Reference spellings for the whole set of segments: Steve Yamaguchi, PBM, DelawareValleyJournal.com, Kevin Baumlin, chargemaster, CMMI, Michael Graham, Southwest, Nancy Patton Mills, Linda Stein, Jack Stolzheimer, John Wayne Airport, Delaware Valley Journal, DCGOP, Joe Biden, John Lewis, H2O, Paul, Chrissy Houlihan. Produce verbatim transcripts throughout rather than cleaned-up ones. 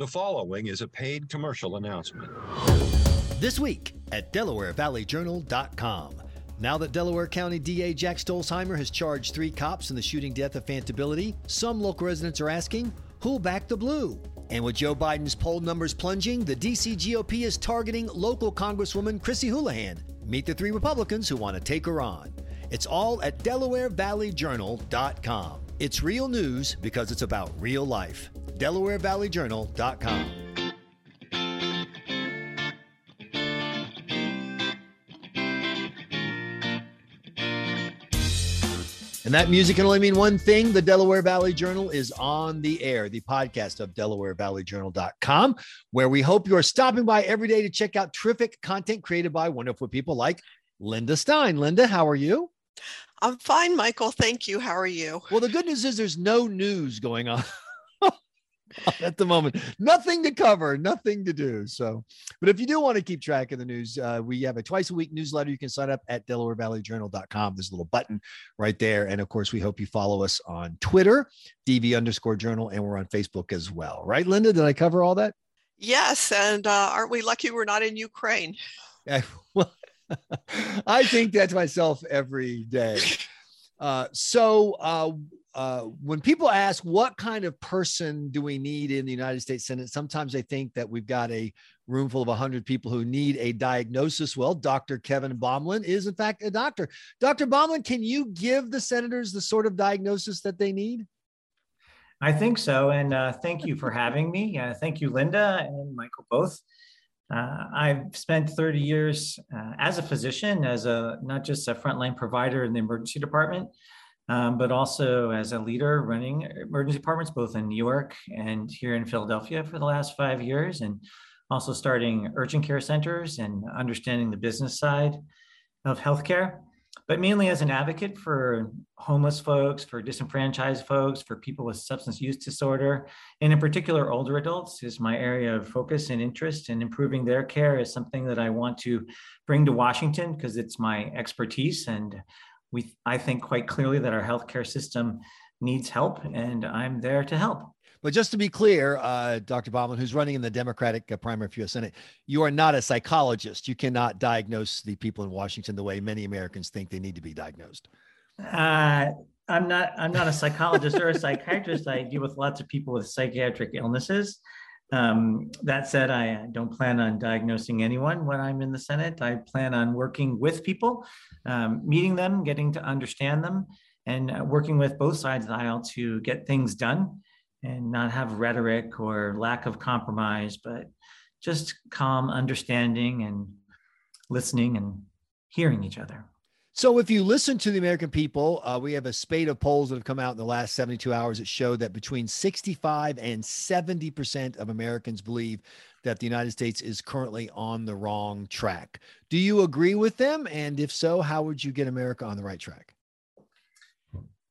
The following is a paid commercial announcement. This week at Delaware Valley Journal dot com. Now that Delaware County D A Jack Stolzheimer has charged three cops in the shooting death of Fantability, some local residents are asking, who'll back the blue? And with Joe Biden's poll numbers plunging, the D C G O P is targeting local Congresswoman Chrissy Houlihan. Meet the three Republicans who want to take her on. It's all at Delaware Valley Journal dot com. It's real news because it's about real life. Delaware Valley Journal dot com. And that music can only mean one thing. The Delaware Valley Journal is on the air, the podcast of Delaware Valley Journal dot com, where we hope you're stopping by every day to check out terrific content created by wonderful people like Linda Stein. Linda, how are you? I'm fine, Michael. Thank you. How are you? Well, the good news is there's no news going on at the moment. Nothing to cover, nothing to do. So, but if you do want to keep track of the news, uh, we have a twice a week newsletter. You can sign up at Delaware Valley Journal dot com. There's a little button right there. And of course, we hope you follow us on Twitter, D V underscore journal, and we're on Facebook as well. Right, Linda? Did I cover all that? Yes. And uh, aren't we lucky we're not in Ukraine? Yeah, well, I think that to myself every day. Uh, so, uh, Uh, when people ask what kind of person do we need in the United States Senate, sometimes they think that we've got a room full of one hundred people who need a diagnosis. Well, Doctor Kevin Baumlin is, in fact, a doctor. Doctor Baumlin, can you give the senators the sort of diagnosis that they need? I think so. And uh, thank you for having me. Uh, thank you, Linda and Michael, both. Uh, I've spent thirty years uh, as a physician, as a not just a frontline provider in the emergency department, Um, but also as a leader running emergency departments, both in New York and here in Philadelphia for the last five years, and also starting urgent care centers and understanding the business side of healthcare, but mainly as an advocate for homeless folks, for disenfranchised folks, for people with substance use disorder, and in particular, older adults is my area of focus and interest, and improving their care is something that I want to bring to Washington because it's my expertise, and We, I think quite clearly that our healthcare system needs help, and I'm there to help. But just to be clear, uh, Doctor Baumlin, who's running in the Democratic primary for U S Senate, you are not a psychologist. You cannot diagnose the people in Washington the way many Americans think they need to be diagnosed. Uh, I'm not. I'm not a psychologist or a psychiatrist. I deal with lots of people with psychiatric illnesses. Um, that said, I don't plan on diagnosing anyone when I'm in the Senate. I plan on working with people, um, meeting them, getting to understand them, and uh, working with both sides of the aisle to get things done and not have rhetoric or lack of compromise, but just calm understanding and listening and hearing each other. So if you listen to the American people, uh, we have a spate of polls that have come out in the last seventy-two hours that show that between sixty-five and seventy percent of Americans believe that the United States is currently on the wrong track. Do you agree with them? And if so, how would you get America on the right track?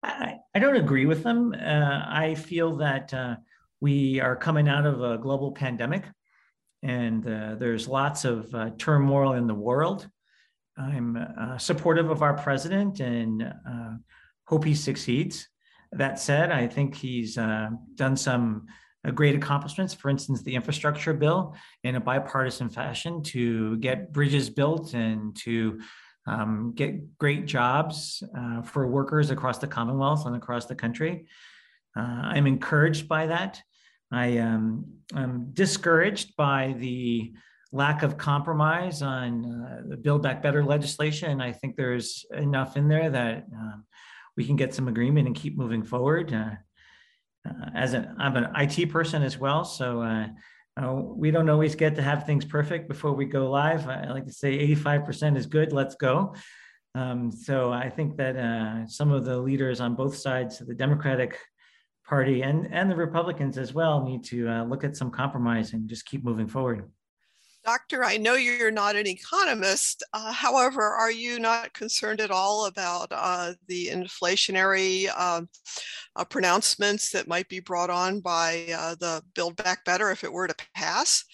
I, I don't agree with them. Uh, I feel that uh, we are coming out of a global pandemic, and uh, there's lots of uh, turmoil in the world. I'm uh, supportive of our president and uh, hope he succeeds. That said, I think he's uh, done some uh, great accomplishments, for instance, the infrastructure bill in a bipartisan fashion to get bridges built and to um, get great jobs uh, for workers across the Commonwealth and across the country. Uh, I'm encouraged by that. I am um, discouraged by the lack of compromise on uh, the Build Back Better legislation. I think there's enough in there that um, we can get some agreement and keep moving forward. Uh, uh, as an, I'm an I T person as well, so uh, uh, we don't always get to have things perfect before we go live. I like to say eighty-five percent is good, let's go. Um, so I think that uh, some of the leaders on both sides of the Democratic Party and, and the Republicans as well need to uh, look at some compromise and just keep moving forward. Doctor, I know you're not an economist. Uh, however, are you not concerned at all about uh, the inflationary uh, uh, pronouncements that might be brought on by uh, the Build Back Better if it were to pass?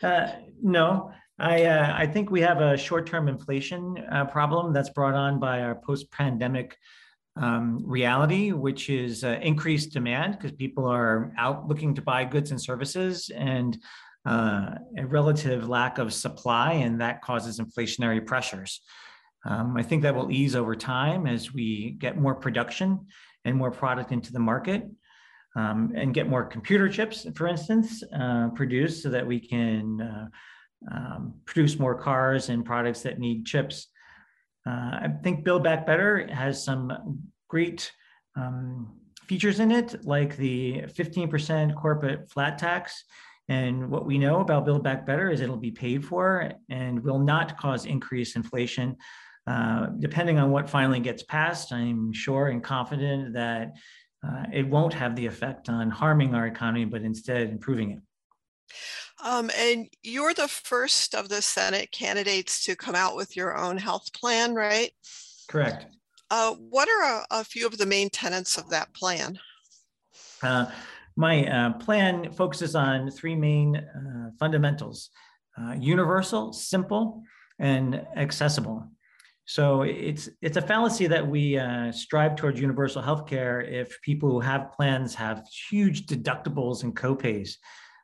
Uh, no, I, uh, I think we have a short-term inflation uh, problem that's brought on by our post-pandemic um, reality, which is uh, increased demand because people are out looking to buy goods and services, and uh, a relative lack of supply, and that causes inflationary pressures. Um, I think that will ease over time as we get more production and more product into the market, um, and get more computer chips, for instance, uh, produced so that we can uh, um, produce more cars and products that need chips. Uh, I think Build Back Better has some great um, features in it, like the fifteen percent corporate flat tax. And what we know about Build Back Better is it'll be paid for and will not cause increased inflation. Uh, depending on what finally gets passed, I'm sure and confident that uh, it won't have the effect on harming our economy, but instead improving it. Um, and you're the first of the Senate candidates to come out with your own health plan, right? Correct. Uh, what are a, a few of the main tenets of that plan? Uh, my uh, plan focuses on three main uh, fundamentals: uh, universal, simple, and accessible. So it's it's a fallacy that we uh, strive towards universal healthcare if people who have plans have huge deductibles and copays.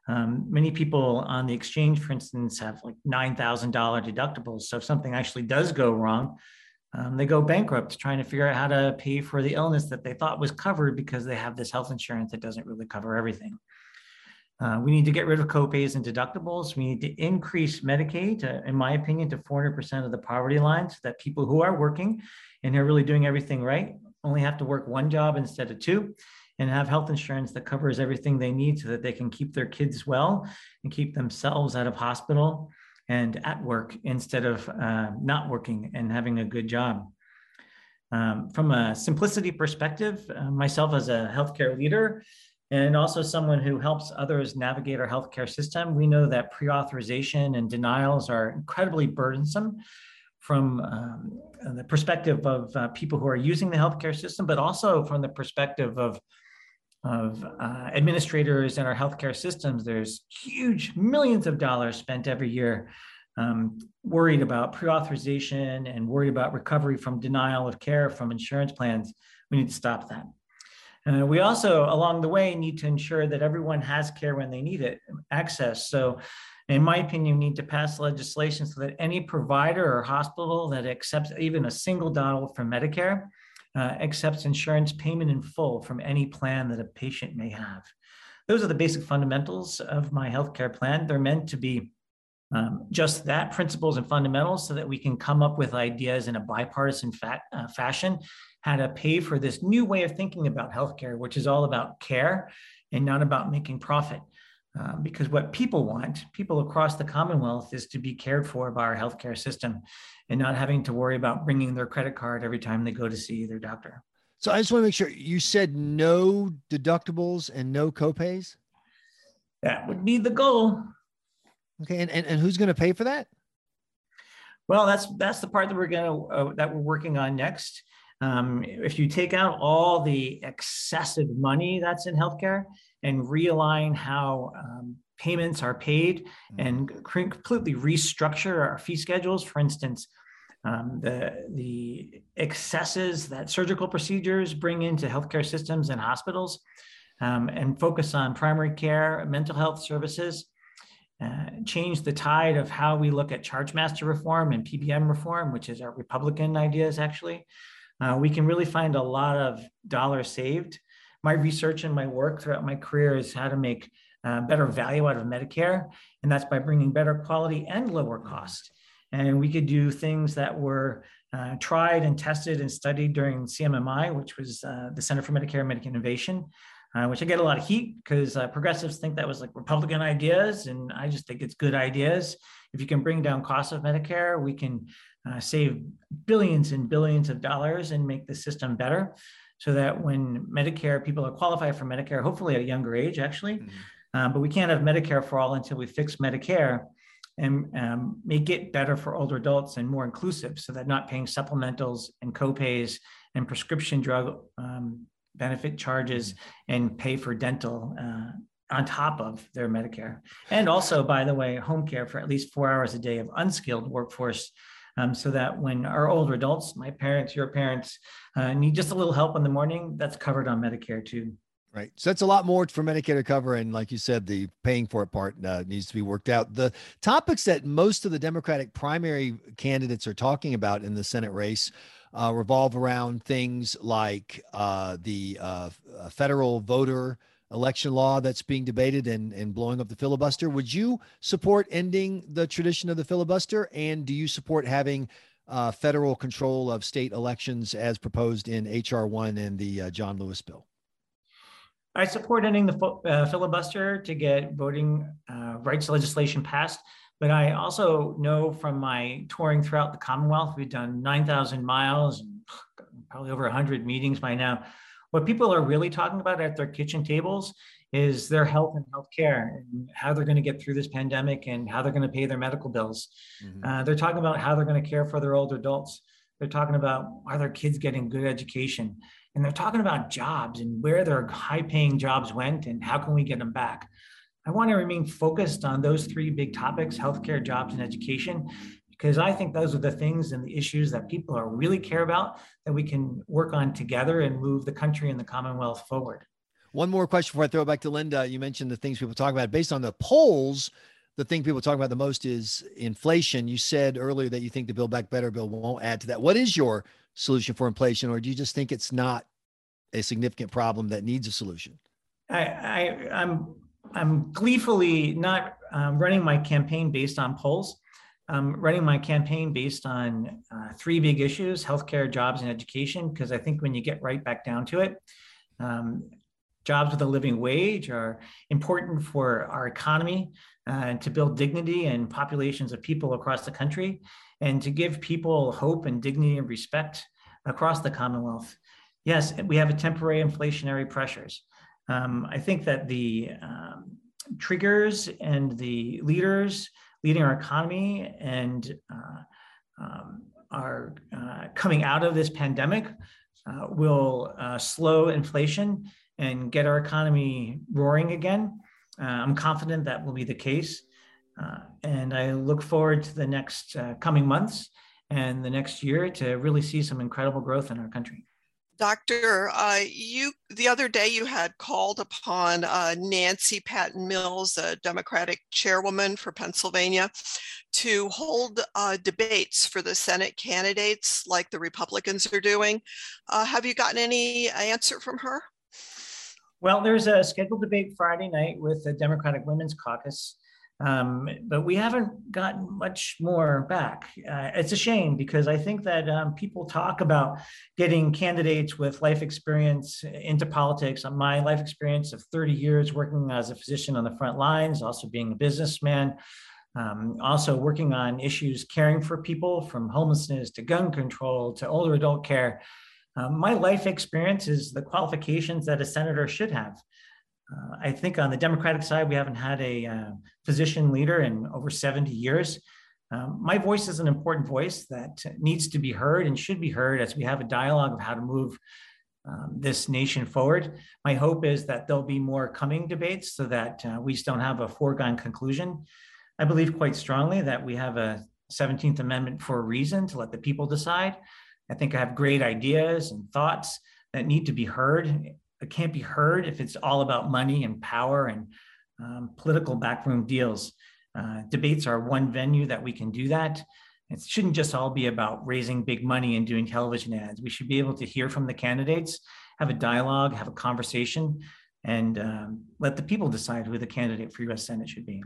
Um, many people on the exchange, for instance, have like nine thousand dollars deductibles. So if something actually does go wrong, um, they go bankrupt trying to figure out how to pay for the illness that they thought was covered because they have this health insurance that doesn't really cover everything. Uh, we need to get rid of copays and deductibles. We need to increase Medicaid, uh, in my opinion, to four hundred percent of the poverty line so that people who are working and are really doing everything right only have to work one job instead of two, and have health insurance that covers everything they need so that they can keep their kids well and keep themselves out of hospital and at work instead of uh, not working and having a good job. Um, from a simplicity perspective, uh, myself as a healthcare leader and also someone who helps others navigate our healthcare system, we know that pre-authorization and denials are incredibly burdensome from um, the perspective of uh, people who are using the healthcare system, but also from the perspective of of uh, administrators in our healthcare systems. There's huge millions of dollars spent every year um, worried about pre-authorization and worried about recovery from denial of care from insurance plans. We need to stop that. Uh, we also, along the way, need to ensure that everyone has care when they need it, access. So, in my opinion, we need to pass legislation so that any provider or hospital that accepts even a single dollar from Medicare Uh, accepts insurance payment in full from any plan that a patient may have. Those are the basic fundamentals of my healthcare plan. They're meant to be um, just that, principles and fundamentals, so that we can come up with ideas in a bipartisan fat, uh, fashion, how to pay for this new way of thinking about healthcare, which is all about care and not about making profit. Uh, because what people want, people across the Commonwealth, is to be cared for by our healthcare system and not having to worry about bringing their credit card every time they go to see their doctor. So I just want to make sure, you said no deductibles and no copays? That would be the goal. Okay. And, and, and who's going to pay for that? Well, that's, that's the part that we're going to, uh, that we're working on next. Um, if you take out all the excessive money that's in healthcare and realign how um, payments are paid and completely restructure our fee schedules, for instance, um, the, the excesses that surgical procedures bring into healthcare systems and hospitals, um, and focus on primary care, mental health services, Uh, change the tide of how we look at chargemaster reform and P B M reform, which is our Republican ideas, actually, uh, we can really find a lot of dollars saved. My research and my work throughout my career is how to make uh, better value out of Medicare, and that's by bringing better quality and lower cost. And we could do things that were uh, tried and tested and studied during C M M I, which was uh, the Center for Medicare and Medicaid Innovation, Uh, which I get a lot of heat because uh, progressives think that was like Republican ideas, and I just think it's good ideas. If you can bring down costs of Medicare, we can uh, save billions and billions of dollars and make the system better so that when Medicare, people are qualified for Medicare, hopefully at a younger age, actually, mm-hmm. uh, but we can't have Medicare for all until we fix Medicare and um, make it better for older adults and more inclusive so that not paying supplementals and copays and prescription drug um, benefit charges and pay for dental uh, on top of their Medicare. And also, by the way, home care for at least four hours a day of unskilled workforce um, so that when our older adults, my parents, your parents, uh, need just a little help in the morning, that's covered on Medicare too. Right. So that's a lot more for Medicare to cover. And like you said, the paying for it part uh, needs to be worked out. The topics that most of the Democratic primary candidates are talking about in the Senate race uh, revolve around things like uh, the uh, federal voter election law that's being debated and, and blowing up the filibuster. Would you support ending the tradition of the filibuster? And do you support having uh, federal control of state elections as proposed in H R one and the uh, John Lewis bill? I support ending the uh, filibuster to get voting uh, rights legislation passed, but I also know from my touring throughout the Commonwealth, we've done nine thousand miles, and probably over one hundred meetings by now. What people are really talking about at their kitchen tables is their health and healthcare, and how they're going to get through this pandemic and how they're going to pay their medical bills. Mm-hmm. Uh, they're talking about how they're going to care for their older adults. They're talking about, are their kids getting good education? And they're talking about jobs and where their high-paying jobs went and how can we get them back. I want to remain focused on those three big topics, healthcare, jobs, and education, because I think those are the things and the issues that people are really care about that we can work on together and move the country and the Commonwealth forward. One more question before I throw it back to Linda. You mentioned the things people talk about. Based on the polls, the thing people talk about the most is inflation. You said earlier that you think the Build Back Better bill won't add to that. What is your solution for inflation, or do you just think it's not a significant problem that needs a solution? I, I, I'm, I'm gleefully not um, running my campaign based on polls. I'm running my campaign based on uh, three big issues: healthcare, jobs, and education. Because I think when you get right back down to it, um, jobs with a living wage are important for our economy uh, to build dignity and populations of people across the country, and to give people hope and dignity and respect across the Commonwealth. Yes, we have a temporary inflationary pressures. Um, I think that the um, triggers and the leaders leading our economy and uh, um, are uh, coming out of this pandemic uh, will uh, slow inflation and get our economy roaring again. Uh, I'm confident that will be the case. Uh, and I look forward to the next uh, coming months and the next year to really see some incredible growth in our country. Doctor, uh, you the other day you had called upon uh, Nancy Patton Mills, a Democratic chairwoman for Pennsylvania, to hold uh, debates for the Senate candidates like the Republicans are doing. Uh, have you gotten any answer from her? Well, there's a scheduled debate Friday night with the Democratic Women's Caucus. Um, but we haven't gotten much more back. Uh, it's a shame because I think that um, people talk about getting candidates with life experience into politics. My life experience of thirty years working as a physician on the front lines, also being a businessman, um, also working on issues caring for people from homelessness to gun control to older adult care. Um, my life experience is the qualifications that a senator should have. Uh, I think on the Democratic side, we haven't had a uh, physician leader in over seventy years. Um, my voice is an important voice that needs to be heard and should be heard as we have a dialogue of how to move um, this nation forward. My hope is that there'll be more coming debates so that uh, we don't have a foregone conclusion. I believe quite strongly that we have a seventeenth Amendment for a reason, to let the people decide. I think I have great ideas and thoughts that need to be heard. It can't be heard if it's all about money and power and um, political backroom deals. Uh, debates are one venue that we can do that. It shouldn't just all be about raising big money and doing television ads. We should be able to hear from the candidates, have a dialogue, have a conversation, and um, let the people decide who the candidate for U S Senate should be.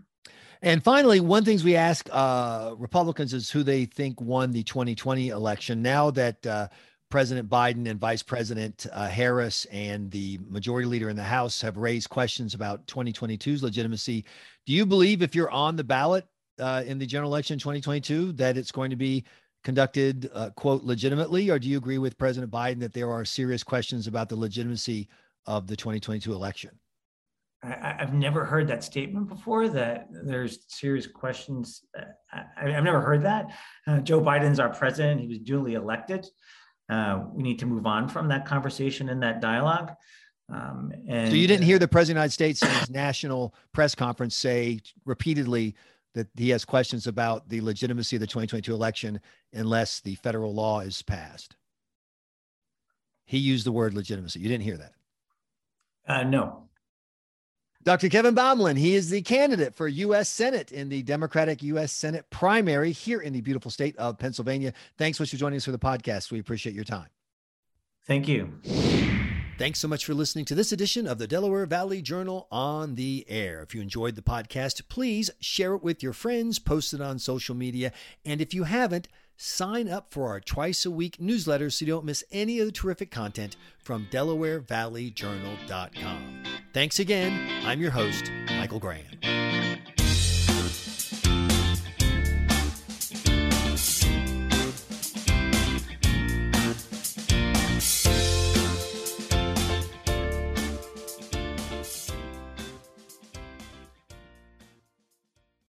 And finally, one of the things we ask uh, Republicans is who they think won the twenty twenty election. Now that uh, President Biden and Vice President uh, Harris and the majority leader in the House have raised questions about twenty twenty-two's legitimacy. Do you believe if you're on the ballot uh, in the general election twenty twenty-two that it's going to be conducted, uh, quote, legitimately? Or do you agree with President Biden that there are serious questions about the legitimacy of the twenty twenty-two election? I, I've never heard that statement before, that there's serious questions. I, I've never heard that. Uh, Joe Biden's our president. He was duly elected. Uh, we need to move on from that conversation and that dialogue. Um, and so you didn't hear the President of the United States in his national press conference say repeatedly that he has questions about the legitimacy of the twenty twenty-two election unless the federal law is passed. He used the word legitimacy. You didn't hear that? Uh, no. Doctor Kevin Baumlin, he is the candidate for U S Senate in the Democratic U S Senate primary here in the beautiful state of Pennsylvania. Thanks so much for joining us for the podcast. We appreciate your time. Thank you. Thanks so much for listening to this edition of the Delaware Valley Journal on the Air. If you enjoyed the podcast, please share it with your friends, post it on social media. And if you haven't, sign up for our twice a week newsletter so you don't miss any of the terrific content from Delaware Valley Journal dot com. Thanks again. I'm your host, Michael Graham.